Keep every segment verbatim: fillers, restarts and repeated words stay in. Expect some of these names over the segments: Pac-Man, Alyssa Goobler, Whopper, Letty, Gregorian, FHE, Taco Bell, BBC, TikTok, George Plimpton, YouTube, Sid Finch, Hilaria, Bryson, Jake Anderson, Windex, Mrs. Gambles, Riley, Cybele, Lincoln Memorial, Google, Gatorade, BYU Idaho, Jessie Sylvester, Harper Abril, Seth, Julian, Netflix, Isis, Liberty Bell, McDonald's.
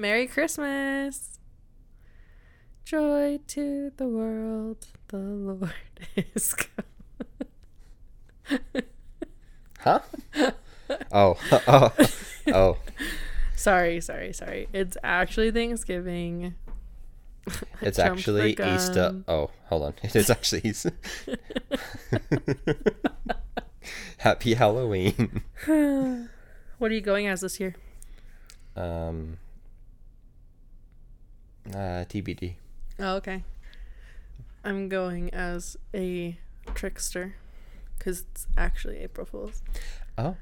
Merry Christmas. Joy to the world. The Lord is come. Huh? Oh. Oh. Oh. Sorry, sorry, sorry. It's actually Thanksgiving. It's actually Easter. Oh, hold on. It is actually Easter. Happy Halloween. What are you going as this year? Um. Uh, T B D. Oh, okay. I'm going as a trickster because it's actually April Fool's. Oh.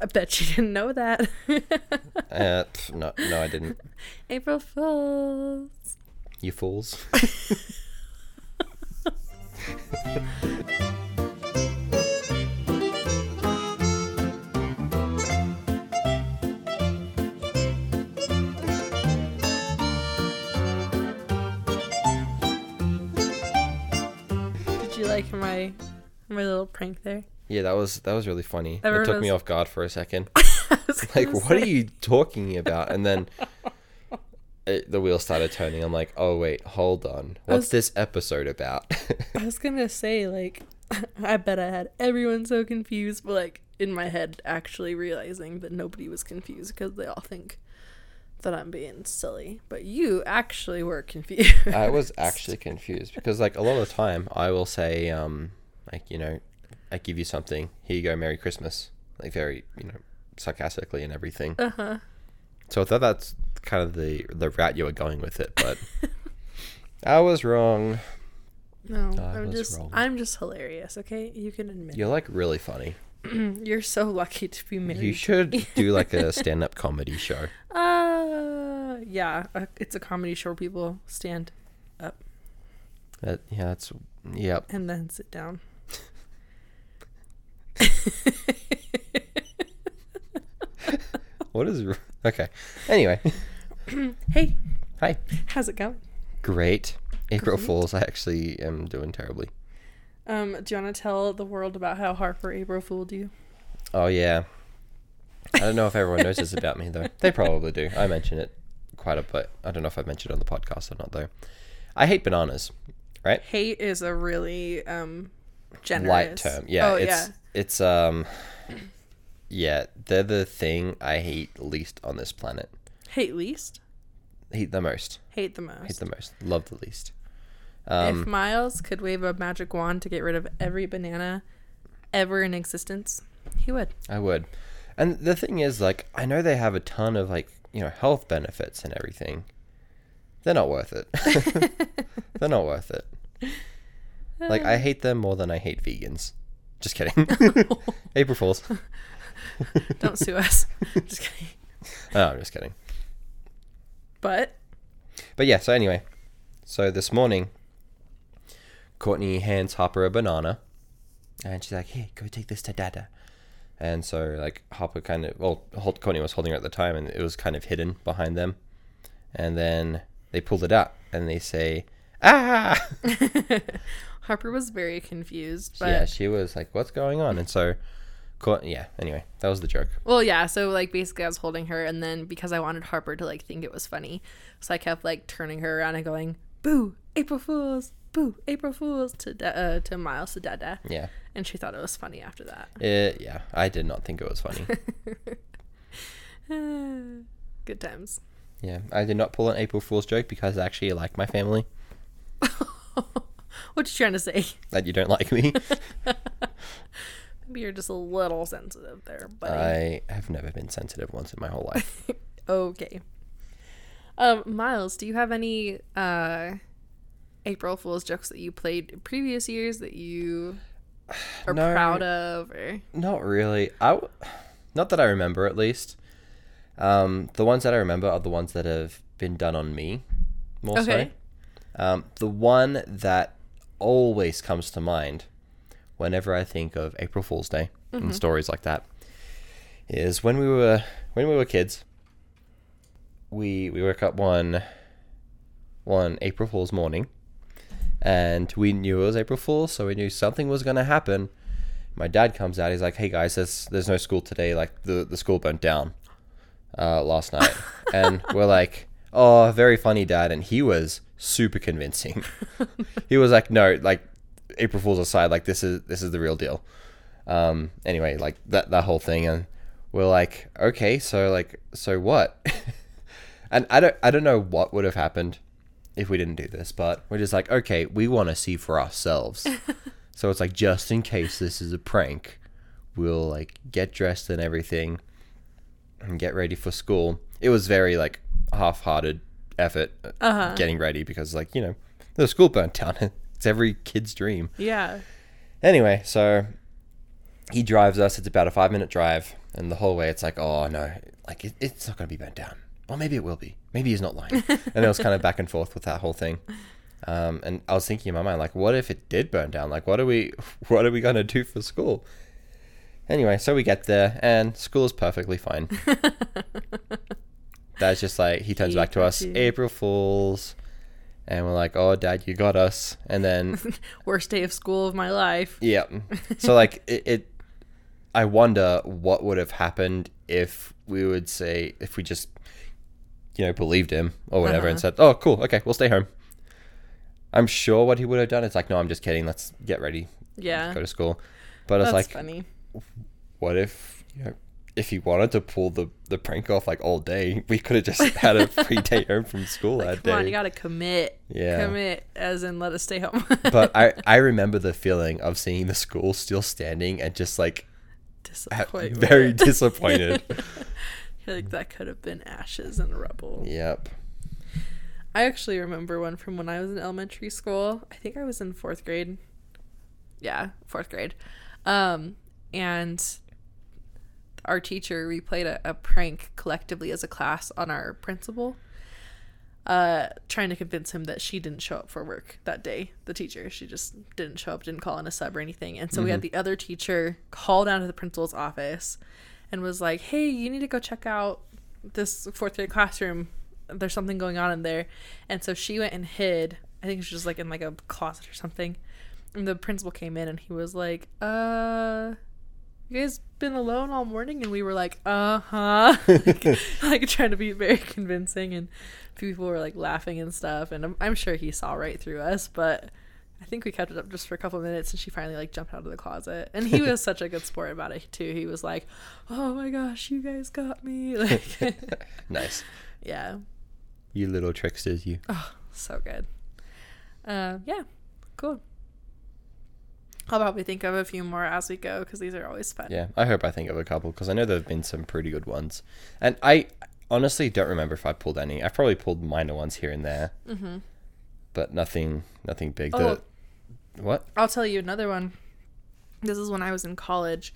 I bet you didn't know that. uh, pff, no, no, I didn't. April Fool's. You fools. Did you like my my little prank there? Yeah, that was that was really funny. Everyone it took was... me off guard for a second. Like, what say. Are you talking about? And then it, the wheel started turning. I'm like, oh wait, hold on. What's was, this episode about? I was gonna say, like, I bet I had everyone so confused, but like in my head, actually realizing that nobody was confused because they all think that I'm being silly. But you actually were confused. I was actually confused because, like, a lot of the time, I will say, um, like, you know. I give you something. Here you go. Merry Christmas. Like, very, you know, sarcastically and everything. Uh huh. So I thought that's kind of the the route you were going with it, but I was wrong. No, I I'm was just wrong. I'm just hilarious. Okay, you can admit. You're it. Like really funny. You're so lucky to be married. You should do like a stand-up comedy show. Uh, yeah, it's a comedy show where people stand up. That yeah, that's yep. And then sit down. What is okay anyway hey hi how's it going? Great. April Great. Fools. I actually am doing terribly. Um do you want to tell the world about how Harper Abril fooled you? Oh yeah, I don't know if everyone knows this about me though. They probably do. I mention it quite a bit. I don't know if I've mentioned it on the podcast or not though. I hate bananas, right? Hate is a really um generous light term. Yeah. Oh, it's yeah. It's um yeah, they're the thing I hate least on this planet. Hate least? Hate the most. Hate the most. Hate the most. Love the least. Um, if Miles could wave a magic wand to get rid of every banana ever in existence, he would. I would. And the thing is, like, I know they have a ton of, like, you know, health benefits and everything. They're not worth it. They're not worth it. Like, I hate them more than I hate vegans. Just kidding. April Fools. Don't sue us. Just kidding. Oh, I'm just kidding. But? But yeah, so anyway. So this morning, Courtney hands Harper a banana. And she's like, hey, go take this to Dada. And so, like, Harper kind of, well, Courtney was holding her at the time, and it was kind of hidden behind them. And then they pulled it out, and they say, ah! Harper was very confused. But yeah, she was like, what's going on? And so, yeah, anyway, that was the joke. Well, yeah, so, like, basically I was holding her, and then because I wanted Harper to, like, think it was funny, so I kept, like, turning her around and going, boo, April Fools, boo, April Fools, to da- uh, to Miles, to Dada. Yeah. And she thought it was funny after that. Uh, yeah, I did not think it was funny. Good times. Yeah, I did not pull an April Fools joke because I actually like my family. What are you trying to say? That you don't like me? Maybe you're just a little sensitive there, buddy. I have never been sensitive once in my whole life. Okay. Um, Miles, do you have any uh, April Fool's jokes that you played in previous years that you are no, proud of? Or? Not really. I w- not that I remember, at least. Um, the ones that I remember are the ones that have been done on me, more okay. so. Um, the one that always comes to mind whenever I think of April Fool's Day mm-hmm. and stories like that is when we were when we were kids. We we woke up one one April Fool's morning, and we knew it was April Fool's, so we knew something was going to happen. My dad comes out. He's like, "Hey guys, there's there's no school today. Like the the school burnt down uh, last night," and we're like, oh, very funny, Dad. And he was super convincing. He was like, no, like, April Fool's aside, like, this is this is the real deal. Um, anyway, like, that, that whole thing. And we're like, okay, so, like, so what? And I don't, I don't know what would have happened if we didn't do this, but we're just like, okay, we want to see for ourselves. So it's like, just in case this is a prank, we'll, like, get dressed and everything and get ready for school. It was very, like, half-hearted effort uh-huh. getting ready because, like, you know, the school burnt down. It's every kid's dream. Yeah. Anyway, so he drives us. It's about a five-minute drive, and the whole way it's like, oh, no, like, it, it's not going to be burnt down. Or maybe it will be. Maybe he's not lying. And it was kind of back and forth with that whole thing. Um, and I was thinking in my mind, like, what if it did burn down? Like, what are we, what are we going to do for school? Anyway, so we get there, and school is perfectly fine. Dad's just like, he turns he back to us, you. April Fools. And we're like, oh, Dad, you got us. And then... worst day of school of my life. Yeah. So, like, it, it... I wonder what would have happened if we would say, if we just... you know, believed him or whatever uh-huh. and said, oh, cool, okay, we'll stay home. I'm sure what he would have done is like, no, I'm just kidding, let's get ready. Yeah. Let's go to school. But it's like, funny. What if, you know, if he wanted to pull the, the prank off like all day, we could have just had a free day home from school like, that come day. Come on, you got to commit. Yeah. Commit as in let us stay home. But I, I remember the feeling of seeing the school still standing and just like disappointed. Very disappointed. Like that could have been ashes and rubble. Yep. I actually remember one from when I was in elementary school. I think I was in fourth grade. Yeah, fourth grade. Um, and our teacher, we played a, a prank collectively as a class on our principal, uh, trying to convince him that she didn't show up for work that day. The teacher, she just didn't show up, didn't call in a sub or anything. And so mm-hmm. we had the other teacher call down to the principal's office and was like, hey, you need to go check out this fourth grade classroom. There's something going on in there. And so she went and hid. I think she was just like in like a closet or something. And the principal came in and he was like, uh, you guys been alone all morning? And we were like, uh-huh. like, like trying to be very convincing. And people were like laughing and stuff. And I'm, I'm sure he saw right through us. But I think we kept it up just for a couple of minutes, and she finally like jumped out of the closet. And he was such a good sport about it too. He was like, "Oh my gosh, you guys got me!" Like, nice. Yeah. You little tricksters, you. Oh, so good. Uh, yeah, cool. I'll probably think of a few more as we go because these are always fun. Yeah, I hope I think of a couple because I know there have been some pretty good ones, and I honestly don't remember if I pulled any. I probably pulled minor ones here and there, mm-hmm. but nothing, nothing big. Oh. The, What? I'll tell you another one. This is when I was in college,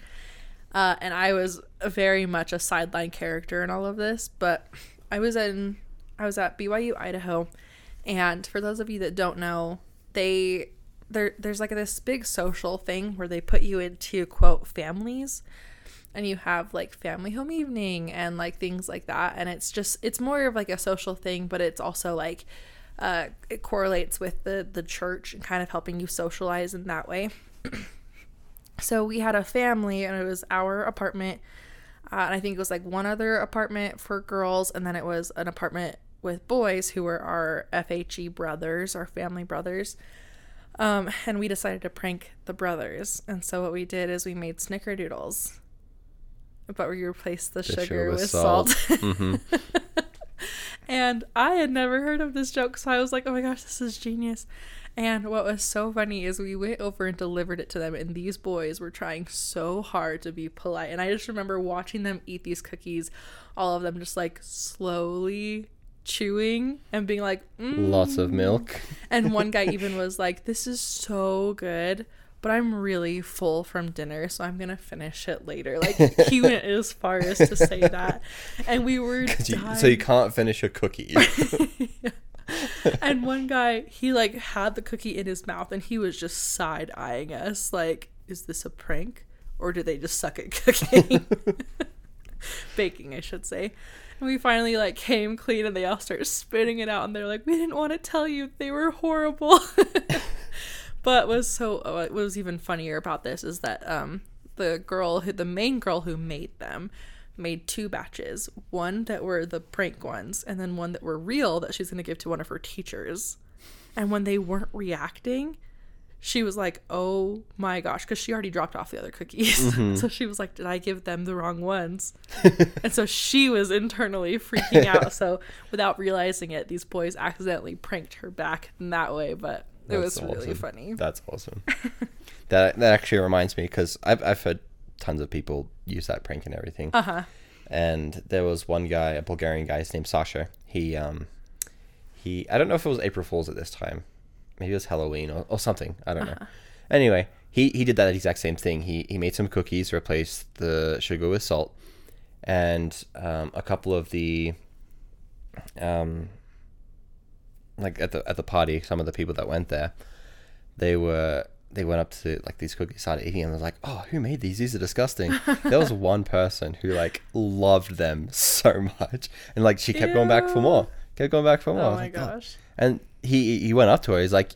uh, and I was very much a sideline character in all of this. But I was in, I was at B Y U Idaho, and for those of you that don't know, they there there's like this big social thing where they put you into quote families, and you have like family home evening and like things like that. And it's just it's more of like a social thing, but it's also like. Uh, it correlates with the, the church and kind of helping you socialize in that way. So we had a family, and it was our apartment. Uh, and I think it was like one other apartment for girls. And then it was an apartment with boys who were our F H E brothers, our family brothers. Um, and we decided to prank the brothers. And so what we did is we made snickerdoodles. But we replaced the, the sugar, sugar with salt. salt. Mm-hmm. And I had never heard of this joke, so I was like, oh my gosh, this is genius. And what was so funny is we went over and delivered it to them, and these boys were trying so hard to be polite. And I just remember watching them eat these cookies, all of them just like slowly chewing and being like, mm. Lots of milk. And one guy even was like, this is so good, but I'm really full from dinner, so I'm going to finish it later. Like, he went as far as to say that. And we were you, So you can't finish a cookie. Yeah. And one guy, he, like, had the cookie in his mouth, and he was just side-eyeing us. Like, is this a prank? Or do they just suck at cooking? Baking, I should say. And we finally, like, came clean, and they all started spitting it out. And they're like, we didn't want to tell you. They were horrible. But was so what was even funnier about this is that um, the girl, who, the main girl who made them, made two batches, one that were the prank ones and then one that were real that she's going to give to one of her teachers. And when they weren't reacting, she was like, oh my gosh, because she already dropped off the other cookies. Mm-hmm. So she was like, did I give them the wrong ones? And so she was internally freaking out. So without realizing it, these boys accidentally pranked her back in that way. But it That's was awesome. Really funny. That's awesome. that that actually reminds me, because I've, I've heard tons of people use that prank and everything. Uh-huh. And there was one guy, a Bulgarian guy, his name's Sasha. He, um, he, I don't know if it was April Fool's at this time. Maybe it was Halloween or, or something. I don't uh-huh. know. Anyway, he, he did that exact same thing. He he made some cookies, replaced the sugar with salt, and um, a couple of the, um, like at the at the party, some of the people that went there, they were they went up to like these cookies, started eating, and they're like, "Oh, who made these? These are disgusting." There was one person who like loved them so much, and like she kept Ew. going back for more. Kept going back for more. Oh my like, gosh! Oh. And He he went up to her. He's like,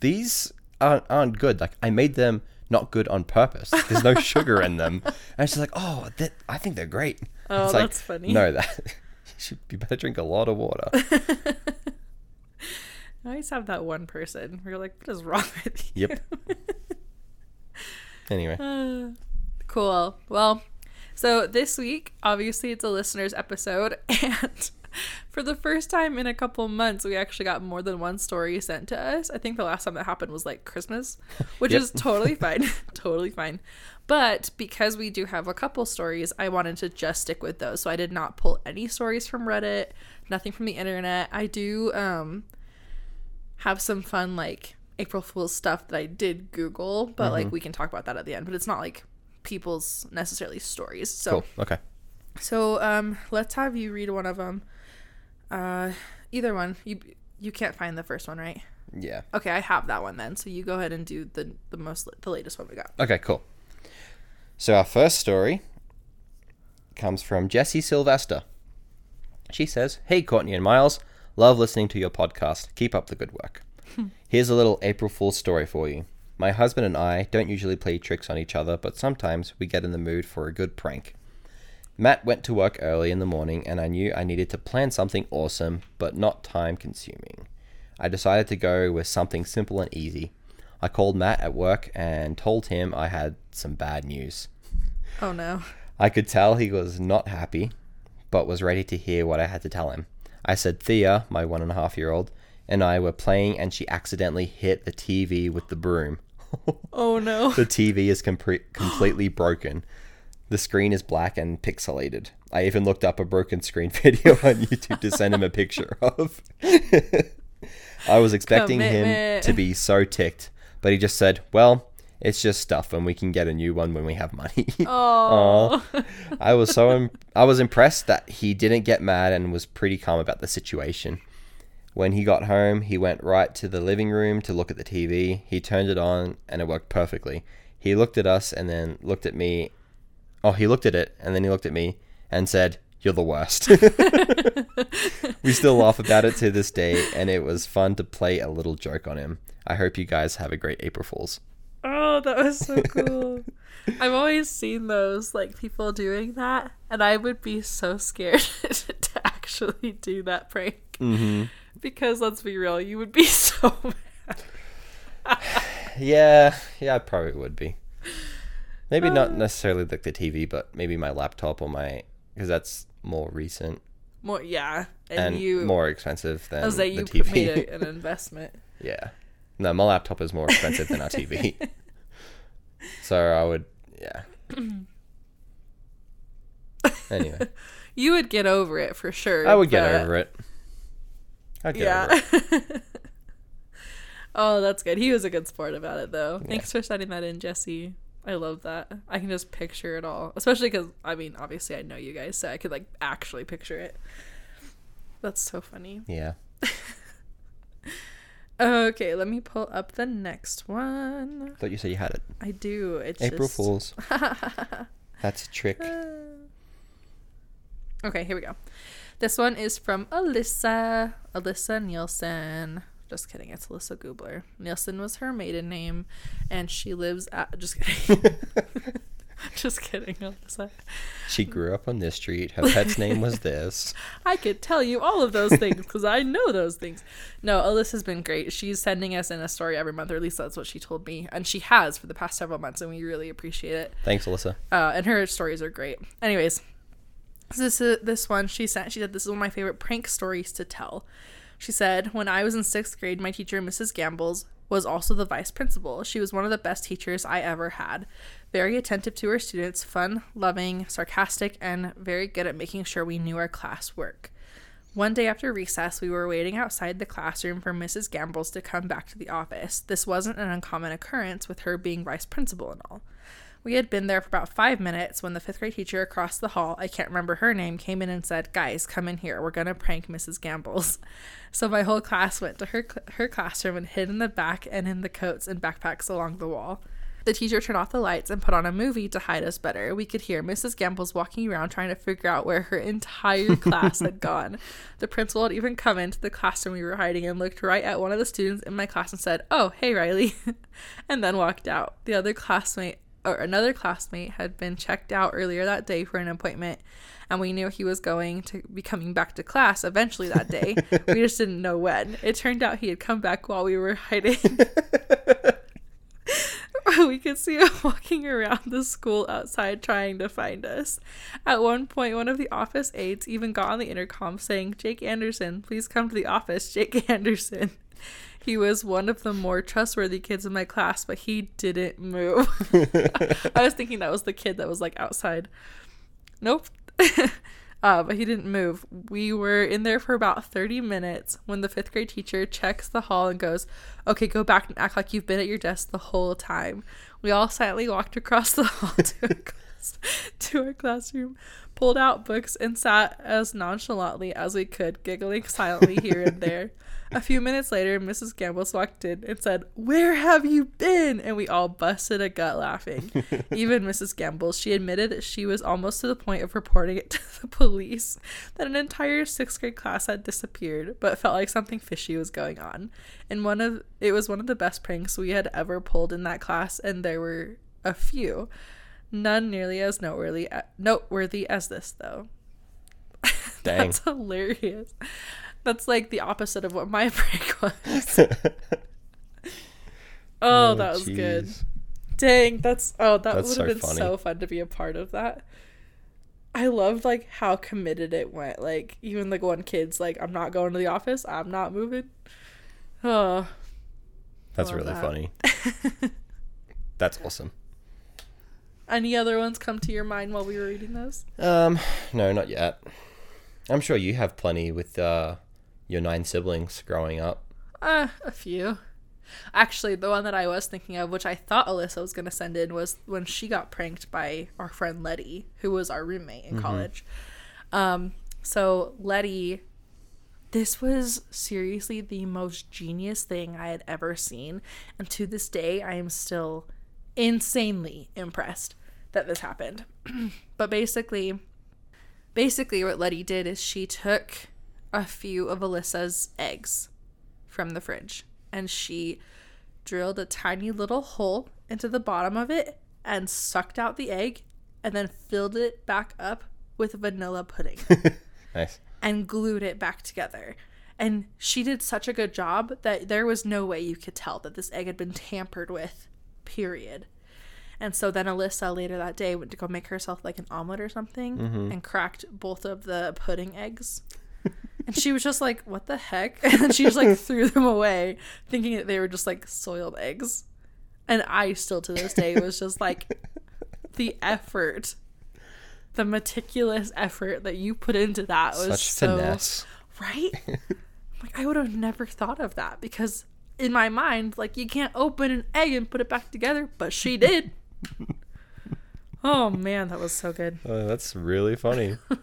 these aren't aren't good. Like, I made them not good on purpose. There's no sugar in them. And she's like, oh, that, I think they're great. Oh, that's like, funny. No, that you should you better drink a lot of water. I always have that one person where you're like, what is wrong with you? Yep. Anyway. Uh, cool. Well, so this week, obviously, it's a listener's episode, and for the first time in a couple months, we actually got more than one story sent to us. I think the last time that happened was like Christmas, which yep. is totally fine. Totally fine. But because we do have a couple stories, I wanted to just stick with those. So I did not pull any stories from Reddit, nothing from the internet. I do um, have some fun like April Fool's stuff that I did Google, but mm-hmm. like we can talk about that at the end. But it's not like people's necessarily stories. So cool. Okay. So um, let's have you read one of them. Uh, either one. You you can't find the first one, right? Yeah. Okay, I have that one then. So you go ahead and do the the most the latest one we got. Okay, cool. So our first story comes from Jessie Sylvester. She says, "Hey Courtney and Miles, love listening to your podcast. Keep up the good work. Here's a little April Fool's story for you. My husband and I don't usually play tricks on each other, but sometimes we get in the mood for a good prank. Matt went to work early in the morning, and I knew I needed to plan something awesome, but not time-consuming. I decided to go with something simple and easy. I called Matt at work and told him I had some bad news. Oh, no. I could tell he was not happy, but was ready to hear what I had to tell him. I said Thea, my one-and-a-half-year-old, and I were playing, and she accidentally hit the T V with the broom. Oh, no. The T V is com- completely broken. The screen is black and pixelated. I even looked up a broken screen video on YouTube to send him a picture of. I was expecting Commitment. him to be so ticked, but he just said, well, it's just stuff and we can get a new one when we have money. Oh. I was so Im- I was impressed that he didn't get mad and was pretty calm about the situation. When he got home, he went right to the living room to look at the T V. He turned it on and it worked perfectly. He looked at us and then looked at me Oh, he looked at it, and then he looked at me and said, you're the worst. We still laugh about it to this day, and it was fun to play a little joke on him. I hope you guys have a great April Fool's. Oh, that was so cool. I've always seen those, like, people doing that, and I would be so scared to actually do that prank. Mm-hmm. Because, let's be real, you would be so mad. yeah, yeah, I probably would be. Maybe not necessarily like the T V, but maybe my laptop or my, because that's more recent. More, yeah, and, and you more expensive than I was the you T V. Made a, an investment. Yeah, no, my laptop is more expensive than our T V. So I would, yeah. Anyway, you would get over it for sure. I would get over it. I'd get yeah. over it. Oh, that's good. He was a good sport about it, though. Yeah. Thanks for sending that in, Jesse. I love that. I can just picture it all. Especially because, I mean, obviously I know you guys, so I could, like, actually picture it. That's so funny. Yeah. Okay, let me pull up the next one. I thought you said you had it. I do. It's April just... Fools. That's a trick. Okay, here we go. This one is from Alyssa. Alyssa Nielsen. Just kidding. It's Alyssa Goobler. Nielsen was her maiden name, and she lives at... Just kidding. Just kidding. She grew up on this street. Her pet's name was this. I could tell you all of those things because I know those things. No, Alyssa's been great. She's sending us in a story every month, or at least that's what she told me. And she has for the past several months, and we really appreciate it. Thanks, Alyssa. Uh, and her stories are great. Anyways, this is, this one she sent. She said, this is one of my favorite prank stories to tell. She said, when I was in sixth grade, my teacher, Missus Gambles, was also the vice principal. She was one of the best teachers I ever had. Very attentive to her students, fun, loving, sarcastic, and very good at making sure we knew our class work. One day after recess, we were waiting outside the classroom for Missus Gambles to come back to the office. This wasn't an uncommon occurrence with her being vice principal and all. We had been there for about five minutes when the fifth grade teacher across the hall, I can't remember her name, came in and said, guys, come in here. We're going to prank Missus Gambles. So my whole class went to her her classroom and hid in the back and in the coats and backpacks along the wall. The teacher turned off the lights and put on a movie to hide us better. We could hear Missus Gambles walking around trying to figure out where her entire class had gone. The principal had even come into the classroom we were hiding and looked right at one of the students in my class and said, oh, hey, Riley, and then walked out. The other classmate or another classmate had been checked out earlier that day for an appointment, and we knew he was going to be coming back to class eventually that day. We just didn't know when. It turned out he had come back while we were hiding. We could see him walking around the school outside trying to find us. At one point, one of the office aides even got on the intercom saying, Jake Anderson, please come to the office, Jake Anderson. He was one of the more trustworthy kids in my class, but he didn't move. I was thinking that was the kid that was like outside. Nope. Uh, but he didn't move. We were in there for about thirty minutes when the fifth grade teacher checks the hall and goes, okay, go back and act like you've been at your desk the whole time. We all silently walked across the hall to our, class- to our classroom, pulled out books, and sat as nonchalantly as we could, giggling silently here and there. A few minutes later, Missus Gambles walked in and said, where have you been? And we all busted a gut laughing. Even Missus Gambles, she admitted that she was almost to the point of reporting it to the police, that an entire sixth grade class had disappeared, but felt like something fishy was going on. And one of it was one of the best pranks we had ever pulled in that class, and there were a few. None nearly as noteworthy, noteworthy as this, though. Dang. That's hilarious. That's like the opposite of what my prank was. oh, oh, that was geez. good. Dang, that's oh, that would have so been funny. so fun to be a part of that. I loved like how committed it went. Like even like one kid's like, I'm not going to the office. I'm not moving. Oh, that's really that. funny. That's awesome. Any other ones come to your mind while we were reading those? Um, no, not yet. I'm sure you have plenty with uh, your nine siblings growing up. Uh, a few. Actually, the one that I was thinking of, which I thought Alyssa was going to send in, was when she got pranked by our friend Letty, who was our roommate in mm-hmm. college. Um, so Letty, this was seriously the most genius thing I had ever seen. And to this day, I am still insanely impressed that this happened. But basically... Basically, what Letty did is she took a few of Alyssa's eggs from the fridge and she drilled a tiny little hole into the bottom of it and sucked out the egg and then filled it back up with vanilla pudding. Nice. And glued it back together. And she did such a good job that there was no way you could tell that this egg had been tampered with, period. And so then Alyssa later that day went to go make herself like an omelet or something mm-hmm. and cracked both of the pudding eggs. And she was just like, what the heck? And then she just like threw them away thinking that they were just like soiled eggs. And I still to this day was just like, the effort, the meticulous effort that you put into that was Such so... finesse. Right? Like I would have never thought of that because in my mind, like you can't open an egg and put it back together, but she did. Oh man, that was so good. Uh, that's really funny. I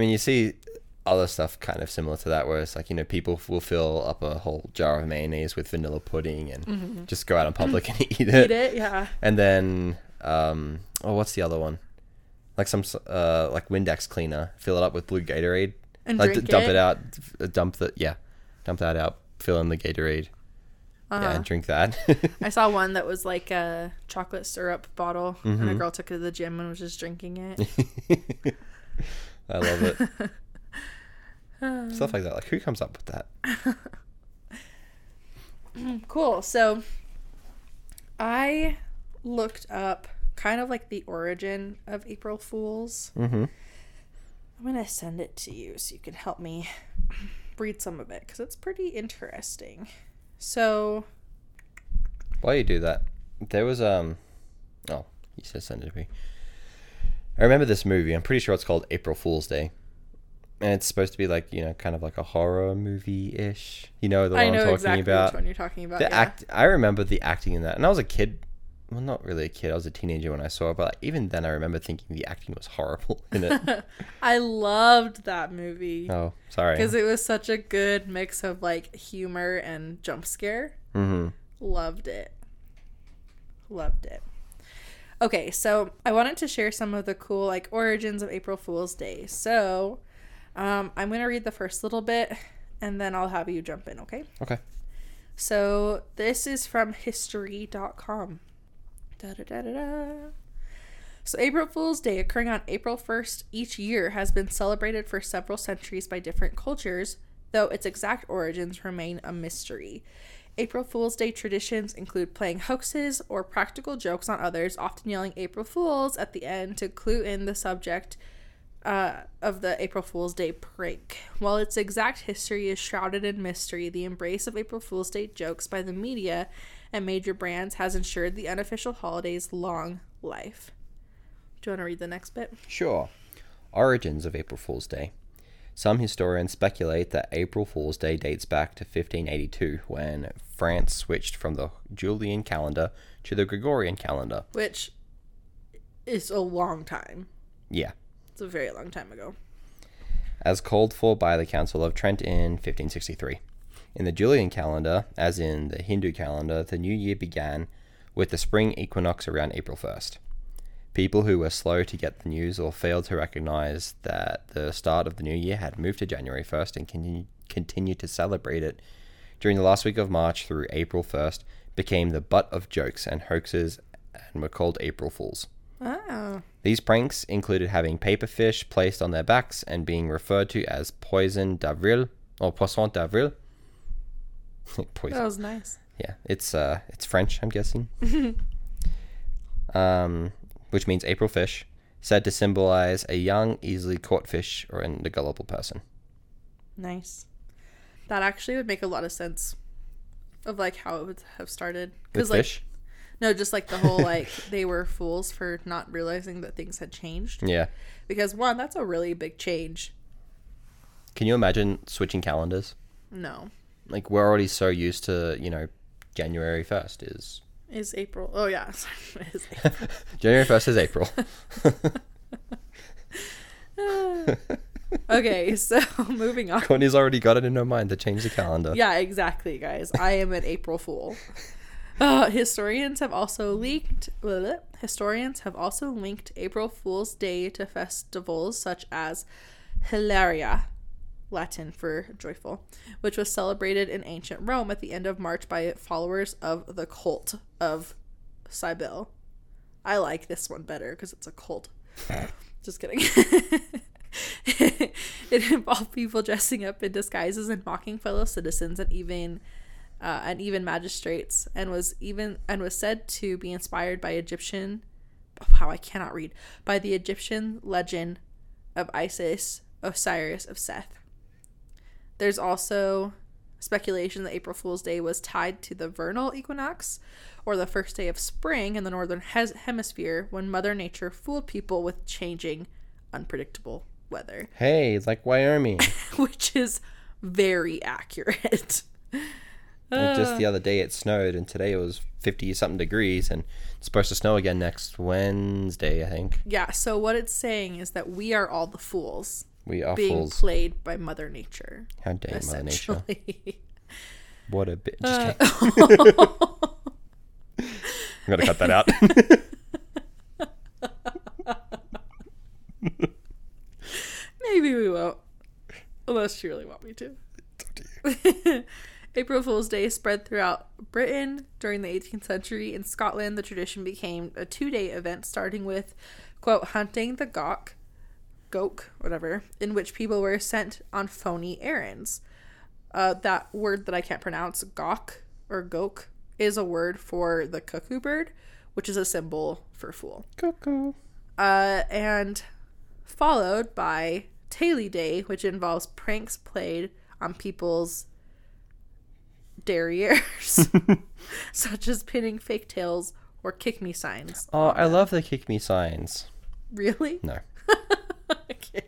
mean, you see other stuff kind of similar to that where it's like, you know, people will fill up a whole jar of mayonnaise with vanilla pudding and mm-hmm. just go out in public and eat it. Eat it, yeah. And then um oh, what's the other one? Like some uh like Windex cleaner, fill it up with blue Gatorade and like drink d- dump it, it out, d- dump the yeah, dump that out, fill in the Gatorade. Uh-huh. Yeah, drink that. I saw one that was like a chocolate syrup bottle, mm-hmm. and a girl took it to the gym and was just drinking it. I love it. um, Stuff like that. Like, who comes up with that? Cool. So I looked up kind of like the origin of April Fools. Mm-hmm. I'm going to send it to you so you can help me read some of it because it's pretty interesting. So, while you do that, there was, um, oh, you said send it to me. I remember this movie. I'm pretty sure it's called April Fool's Day. And it's supposed to be like, you know, kind of like a horror movie-ish. You know the one I know I'm talking exactly about. I know exactly which one you're talking about, the yeah. act, I remember the acting in that. And I was a kid. Well, not really a kid. I was a teenager when I saw it. But like, even then, I remember thinking the acting was horrible in it. I loved that movie. Oh, sorry. Because it was such a good mix of like humor and jump scare. Mm-hmm. Loved it. Loved it. Okay, so I wanted to share some of the cool like origins of April Fool's Day. So... Um, I'm going to read the first little bit, and then I'll have you jump in, okay? Okay. So, this is from history dot com. Da-da-da-da-da. So, April Fool's Day, occurring on April first each year, has been celebrated for several centuries by different cultures, though its exact origins remain a mystery. April Fool's Day traditions include playing hoaxes or practical jokes on others, often yelling April Fools at the end to clue in the subject Uh, of the April Fool's Day prank. While its exact history is shrouded in mystery, the embrace of April Fool's Day jokes by the media and major brands has ensured the unofficial holiday's long life. Do you want to read the next bit? Sure. Origins of April Fool's Day. Some historians speculate that April Fool's Day dates back to fifteen eighty-two, when France switched from the Julian calendar to the Gregorian calendar. Which is a long time. Yeah. It's a very long time ago. As called for by the Council of Trent in fifteen sixty-three. In the Julian calendar, as in the Hindu calendar, the new year began with the spring equinox around April first. People who were slow to get the news or failed to recognize that the start of the new year had moved to January first and continue, continued to celebrate it during the last week of March through April first became the butt of jokes and hoaxes and were called April Fools. Oh. These pranks included having paper fish placed on their backs and being referred to as poison d'avril or poisson d'avril. Poison. That was nice. Yeah, it's uh, it's French, I'm guessing. um, which means April fish, said to symbolize a young, easily caught fish or an gullible person. Nice. That actually would make a lot of sense, of like how it would have started. With like, fish. No, just like the whole, like, they were fools for not realizing that things had changed. Yeah. Because, one, that's a really big change. Can you imagine switching calendars? No. Like, we're already so used to, you know, January first is... Is April. Oh, yeah. Sorry. Is April. January first is April. Okay, so moving on. Courtney's already got it in her mind to change the calendar. Yeah, exactly, guys. I am an April Fool. Uh, historians have also leaked. Blah, historians have also linked April Fool's Day to festivals such as Hilaria, Latin for joyful, which was celebrated in ancient Rome at the end of March by followers of the cult of Cybele. I like this one better because it's a cult. Just kidding. It involved people dressing up in disguises and mocking fellow citizens and even. Uh, and even magistrates, and was even and was said to be inspired by Egyptian, wow, I cannot read, by the Egyptian legend of Isis, Osiris, of Seth. There's also speculation that April Fool's Day was tied to the vernal equinox, or the first day of spring in the northern he- hemisphere, when Mother Nature fooled people with changing, unpredictable weather. Hey, it's like Wyoming, which is very accurate. Like just the other day it snowed, and today it was fifty something degrees, and it's supposed to snow again next Wednesday, I think. Yeah, so what it's saying is that we are all the fools. We are being fools. Being played by Mother Nature. How dare Mother Nature. What a bitch. Uh, I'm going to cut that out. Maybe we won't. Unless you really want me to. It's up to you. April Fool's Day spread throughout Britain during the eighteenth century. In Scotland, the tradition became a two-day event starting with, quote, hunting the gawk, gawk, whatever, in which people were sent on phony errands. Uh, that word that I can't pronounce, gawk or gawk, is a word for the cuckoo bird, which is a symbol for fool. Cuckoo. Uh, and followed by Taily Day, which involves pranks played on people's derrieres, such as pinning fake tails or kick me signs. Oh, I love the kick me signs. Really? No. Okay.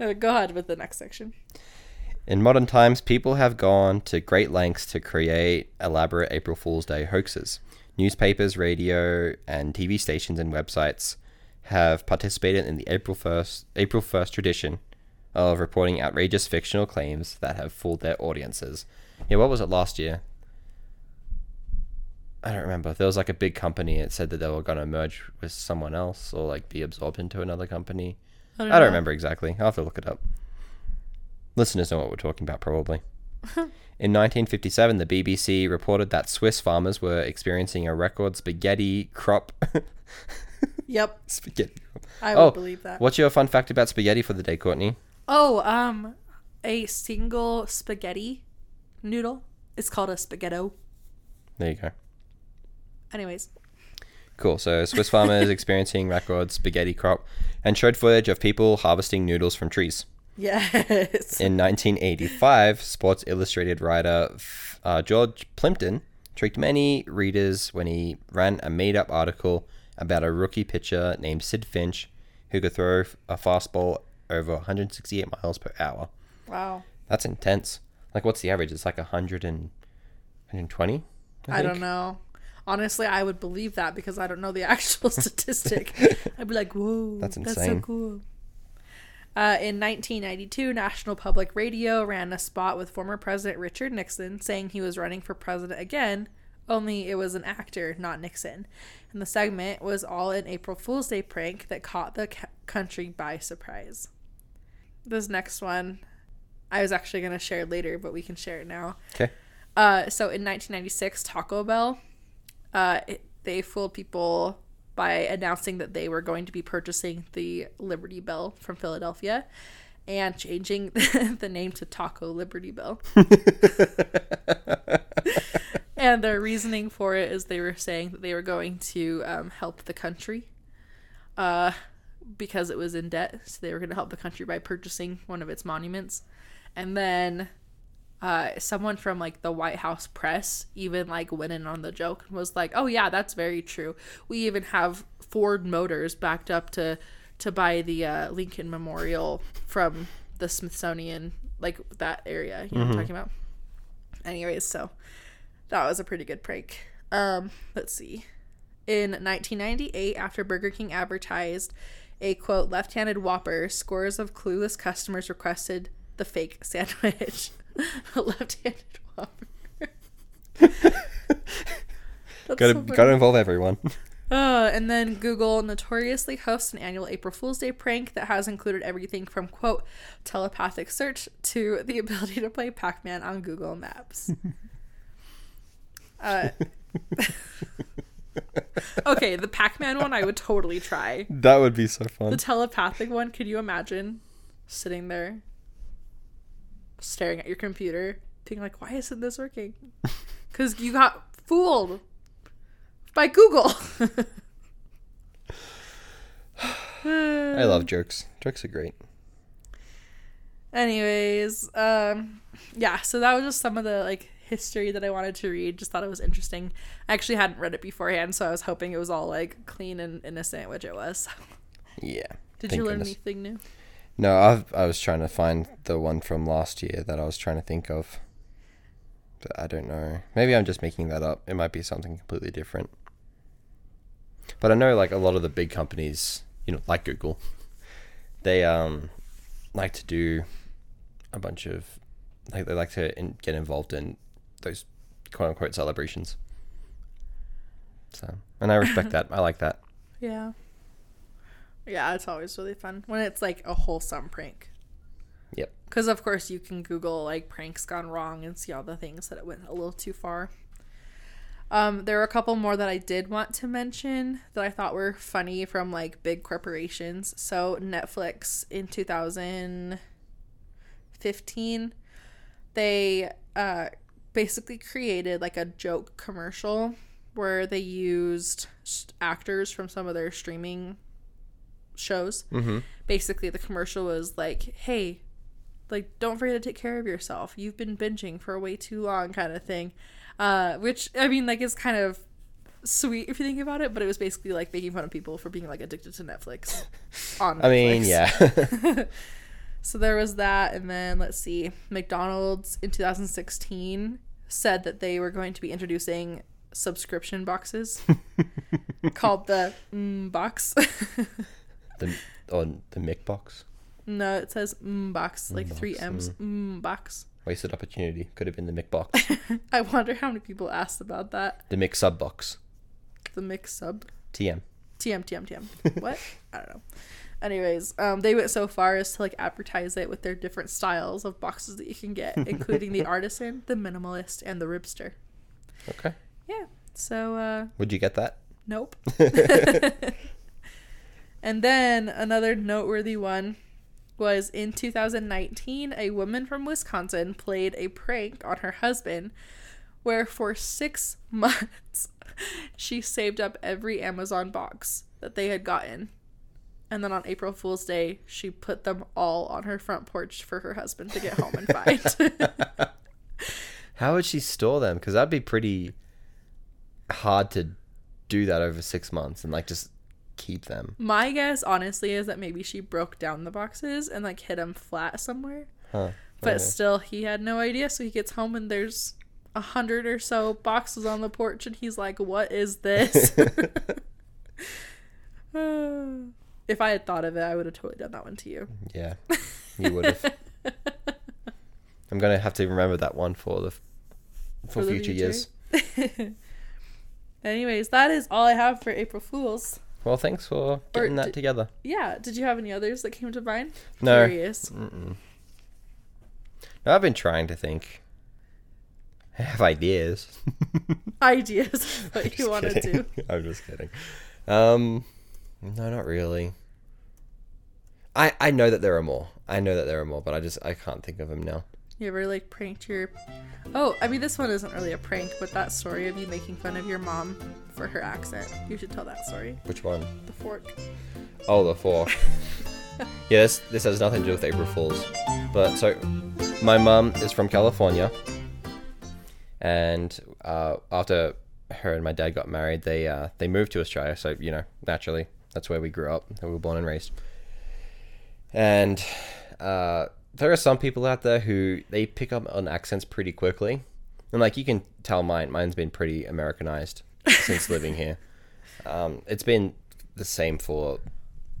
Uh, go ahead with the next section. In modern times, people have gone to great lengths to create elaborate April Fool's Day hoaxes. Newspapers, radio, and T V stations and websites have participated in the April first April first tradition of reporting outrageous fictional claims that have fooled their audiences. Yeah, what was it last year? I don't remember. There was like a big company that said that they were going to merge with someone else or like be absorbed into another company. I don't, I don't remember exactly. I'll have to look it up. Listeners know what we're talking about, probably. In nineteen fifty-seven, the B B C reported that Swiss farmers were experiencing a record spaghetti crop. Yep. Spaghetti crop. I would oh, believe that. What's your fun fact about spaghetti for the day, Courtney? Oh, um, a single spaghetti noodle is called a spaghetto. There you go. Anyways. Cool. So Swiss farmers experiencing record spaghetti crop and showed footage of people harvesting noodles from trees. Yes. In nineteen eighty-five, Sports Illustrated writer uh, George Plimpton tricked many readers when he ran a made-up article about a rookie pitcher named Sid Finch who could throw a fastball over one hundred sixty-eight miles per hour. Wow. That's intense. Like, what's the average? It's like one hundred and one hundred twenty, I, I don't know. Honestly, I would believe that because I don't know the actual statistic. I'd be like, whoa. That's insane. That's so cool. Uh, in nineteen ninety-two, National Public Radio ran a spot with former President Richard Nixon saying he was running for president again, only it was an actor, not Nixon. And the segment was all an April Fool's Day prank that caught the ca- country by surprise. This next one I was actually going to share later, but we can share it now. Okay. Uh, so in nineteen ninety-six, Taco Bell, uh, it, they fooled people by announcing that they were going to be purchasing the Liberty Bell from Philadelphia and changing the name to Taco Liberty Bell. And their reasoning for it is they were saying that they were going to um, help the country uh, because it was in debt. So they were going to help the country by purchasing one of its monuments. And then uh, someone from like the White House press even like went in on the joke and was like, oh yeah, that's very true. We even have Ford Motors backed up to to buy the uh, Lincoln Memorial from the Smithsonian, like that area, you mm-hmm. know what I'm talking about? Anyways, so that was a pretty good prank. Um, let's see. In nineteen ninety-eight, after Burger King advertised a, quote, left-handed Whopper, scores of clueless customers requested the fake sandwich. A left-handed Whopper. gotta, so gotta involve everyone. Uh, and then Google notoriously hosts an annual April Fool's Day prank that has included everything from, quote, telepathic search to the ability to play Pac-Man on Google Maps. uh, okay, the Pac-Man one I would totally try. That would be so fun. The telepathic one, could you imagine sitting there staring at your computer being like, why isn't this working? Because you got fooled by Google. I love jokes. Jokes are great. Anyways, um yeah, so that was just some of the like history that I wanted to read. Just thought it was interesting. I actually hadn't read it beforehand, so I was hoping it was all like clean and innocent, which it was. Yeah. Did you learn goodness. anything new? No, I've, I was trying to find the one from last year that I was trying to think of. But I don't know. Maybe I'm just making that up. It might be something completely different. But I know like a lot of the big companies, you know, like Google, they um like to do a bunch of, like they like to in, get involved in those quote unquote celebrations. So, and I respect that. I like that. Yeah. Yeah, it's always really fun when it's like a wholesome prank. Yep. Because, of course, you can Google, like, pranks gone wrong and see all the things that it went a little too far. Um, there were a couple more that I did want to mention that I thought were funny from, like, big corporations. So, Netflix in two thousand fifteen, they uh, basically created, like, a joke commercial where they used actors from some of their streaming shows. Mm-hmm. Basically, the commercial was like, hey, like, don't forget to take care of yourself. You've been binging for way too long, kind of thing. Uh, which, I mean, like, is kind of sweet if you think about it, but it was basically like making fun of people for being, like, addicted to Netflix. On Netflix. I mean, yeah. So there was that. And then, let's see, McDonald's in two thousand sixteen said that they were going to be introducing subscription boxes called the mm, box. The on the Mick box? No, it says mm box, like mm, three box. M's. Mm. Mm box. Wasted opportunity. Could have been the Mick box. I wonder how many people asked about that. The Mick sub box. The Mick sub? T M. T M, T M, T M. What? I don't know. Anyways, um, they went so far as to, like, advertise it with their different styles of boxes that you can get, including the artisan, the minimalist, and the ribster. Okay. Yeah. So, uh... would you get that? Nope. And then another noteworthy one was in two thousand nineteen, a woman from Wisconsin played a prank on her husband where for six months she saved up every Amazon box that they had gotten. And then on April Fool's Day, she put them all on her front porch for her husband to get home and find. How would she store them? Because that'd be pretty hard to do that over six months and, like, just... keep them. My guess, honestly, is that maybe she broke down the boxes and, like, hit them flat somewhere. Huh. But still, he had no idea. So he gets home and there's a hundred or so boxes on the porch, and he's like, "What is this?" If I had thought of it, I would have totally done that one to you. Yeah, you would have. I'm gonna have to remember that one for the for, for future years. Anyways, that is all I have for April Fools. Well, thanks for getting that together. Yeah. Did you have any others that came to mind? No. Curious. Mm-mm. No, I've been trying to think. I have ideas. Ideas. What you want to do. I'm just kidding. Um, no, not really. I I know that there are more. I know that there are more, but I just, I can't think of them now. You ever, like, pranked your... Oh, I mean, this one isn't really a prank, but that story of you making fun of your mom for her accent. You should tell that story. Which one? The fork. Oh, the fork. Yeah, this, this has nothing to do with April Fools. But, so, my mom is from California. And uh, after her and my dad got married, they uh, they moved to Australia. So, you know, naturally, that's where we grew up. We were born and raised. And... Uh, there are some people out there who they pick up on accents pretty quickly, and, like, you can tell mine mine's been pretty Americanized since living here. Um it's been the same for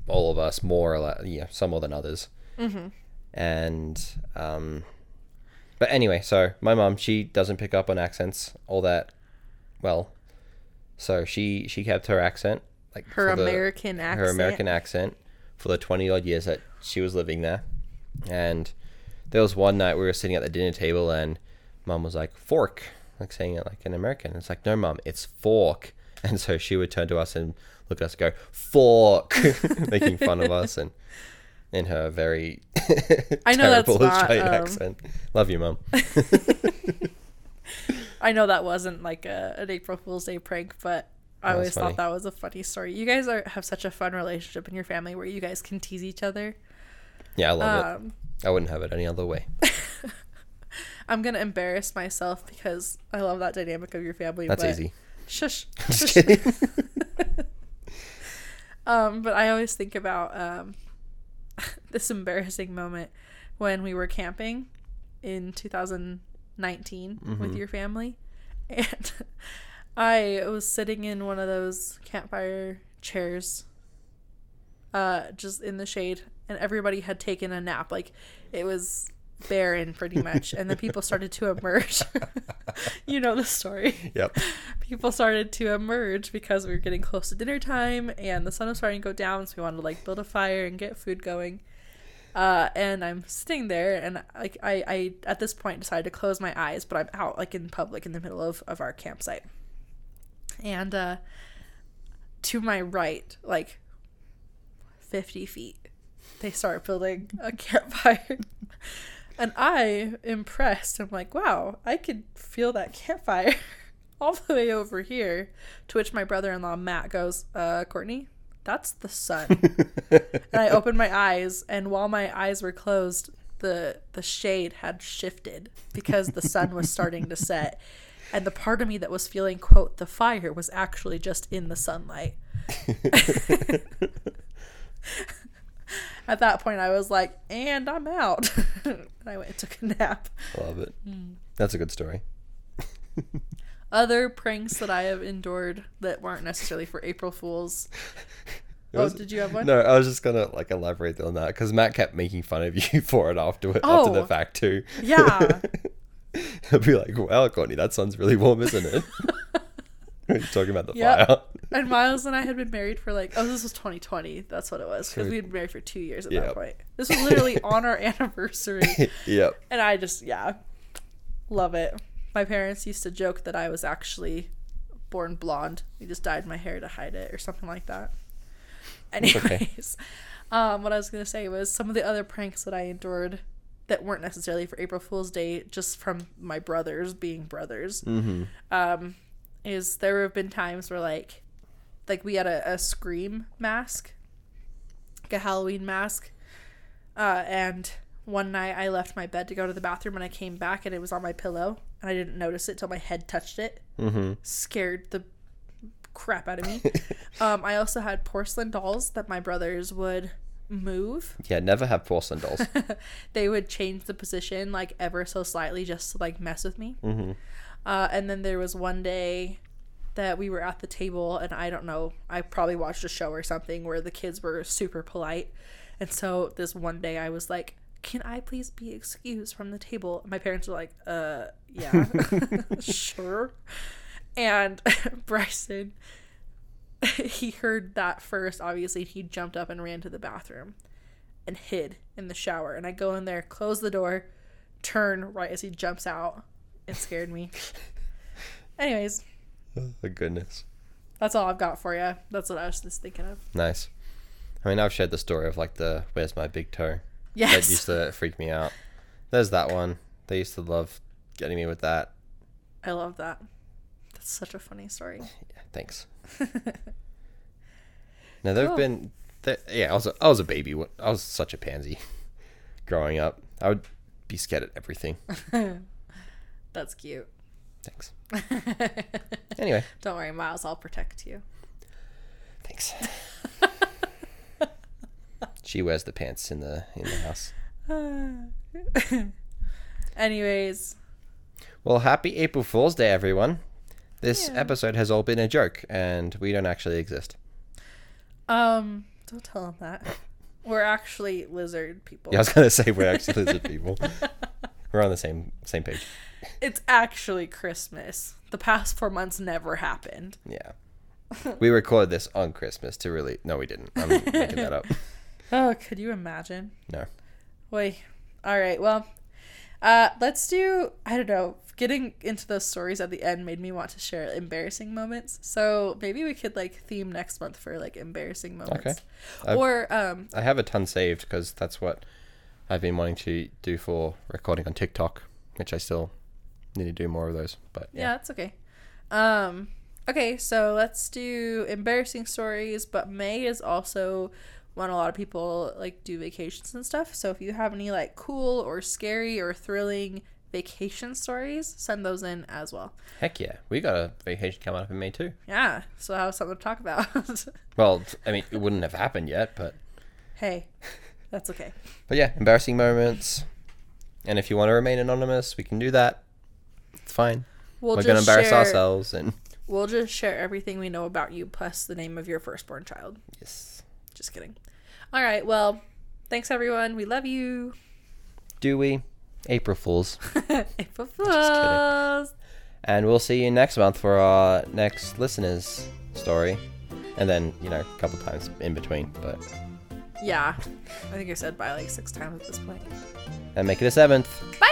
all of us, more or less, yeah, some more than others. Mm-hmm. And um but anyway, so my mom, she doesn't pick up on accents all that well, so she she kept her accent, like her American the, accent her American accent for the twenty odd years that she was living there. And there was one night we were sitting at the dinner table, and Mom was like, "Fork," like saying it like an American. And it's like, "No, Mom, it's fork." And so she would turn to us and look at us and go, "Fork," making fun of us, and in her very I know terrible that's not, Australian um... accent. Love you, Mom. I know that wasn't like a, an April Fool's Day prank, but I that always thought that was a funny story. You guys are, have such a fun relationship in your family where you guys can tease each other. Yeah, I love um, it. I wouldn't have it any other way. I'm going to embarrass myself because I love that dynamic of your family. That's but easy. Shush. I'm just shush. Kidding. um, but I always think about um, this embarrassing moment when we were camping in two thousand nineteen mm-hmm. with your family. And I was sitting in one of those campfire chairs uh, just in the shade. And everybody had taken a nap. Like, it was barren pretty much. And then people started to emerge. You know the story. Yep. People started to emerge because we were getting close to dinner time and the sun was starting to go down. So we wanted to, like, build a fire and get food going. Uh, and I'm sitting there, and like I, I, at this point, decided to close my eyes, but I'm out like in public in the middle of, of our campsite. And uh, to my right, like fifty feet, they start building a campfire. And I, impressed, I'm like, wow, I could feel that campfire all the way over here. To which my brother-in-law, Matt, goes, uh, Courtney, that's the sun. And I opened my eyes, and while my eyes were closed, the the shade had shifted because the sun was starting to set. And the part of me that was feeling, quote, the fire was actually just in the sunlight. At that point, I was like, and I'm out. And I went and took a nap. I love it. Mm. That's a good story. Other pranks that I have endured that weren't necessarily for April Fools. Was, oh, did you have one? No, I was just going to like elaborate on that because Matt kept making fun of you for it after, oh, after the fact too. Yeah. He'll be like, wow, Courtney, that sun's really warm, isn't it? We're talking about the yep. fire. And Miles and I had been married for like, oh, this was twenty twenty. That's what it was. Because we had been married for two years at yep. that point. This was literally on our anniversary. Yep. And I just, yeah, love it. My parents used to joke that I was actually born blonde. We just dyed my hair to hide it or something like that. Anyways, okay. um, what I was going to say was some of the other pranks that I endured that weren't necessarily for April Fool's Day, just from my brothers being brothers, mm-hmm. um, is there have been times where like, like we had a, a Scream mask, like a Halloween mask, uh, and one night I left my bed to go to the bathroom and I came back and it was on my pillow and I didn't notice it till my head touched it, mm-hmm. scared the crap out of me. um, I also had porcelain dolls that my brothers would move. Yeah, never have porcelain dolls. They would change the position like ever so slightly just to like mess with me. Mm-hmm. Uh, and then there was one day that we were at the table and I don't know, I probably watched a show or something where the kids were super polite. And so this one day I was like, can I please be excused from the table? And my parents were like, uh, yeah, sure. And Bryson, he heard that first, obviously. He jumped up and ran to the bathroom and hid in the shower. And I go in there, close the door, turn right as he jumps out. It scared me. Anyways. Oh, my goodness. That's all I've got for you. That's what I was just thinking of. Nice. I mean, I've shared the story of, like, the where's my big toe? Yes. That used to freak me out. There's that one. They used to love getting me with that. I love that. That's such a funny story. Yeah, thanks. Now there've cool. been, yeah. I was a, I was a baby. I was such a pansy growing up. I would be scared at everything. That's cute. Thanks. Anyway, don't worry, Miles. I'll protect you. Thanks. She wears the pants in the in the house. Uh, anyways. Well, happy April Fool's Day, everyone. This yeah. episode has all been a joke, and we don't actually exist. Um, don't tell them that. We're actually lizard people. Yeah, I was going to say we're actually lizard people. We're on the same same page. It's actually Christmas. The past four months never happened. Yeah. We recorded this on Christmas to really... No, we didn't. I'm making that up. Oh, could you imagine? No. Wait. All right, well... Uh, let's do, I don't know, getting into those stories at the end made me want to share embarrassing moments. So maybe we could like theme next month for like embarrassing moments. Okay. I've, or, um, I have a ton saved because that's what I've been wanting to do for recording on TikTok, which I still need to do more of those, but yeah. Yeah, that's okay. Um, okay. So let's do embarrassing stories, but May is also when a lot of people like do vacations and stuff. So if you have any like cool or scary or thrilling vacation stories, send those in as well. Heck yeah. We got a vacation coming up in May too. Yeah. So I have something to talk about. Well, I mean, it wouldn't have happened yet, but. Hey, that's okay. But yeah, embarrassing moments. And if you want to remain anonymous, we can do that. It's fine. We'll We're going to embarrass share... ourselves. And we'll just share everything we know about you plus the name of your firstborn child. Yes. Just kidding. All right. Well, thanks, everyone. We love you. Do we? April Fools. April Fools. Just kidding. And we'll see you next month for our next listener's story. And then, you know, a couple times in between. But Yeah. I think I said bye like six times at this point. And make it a seventh. Bye.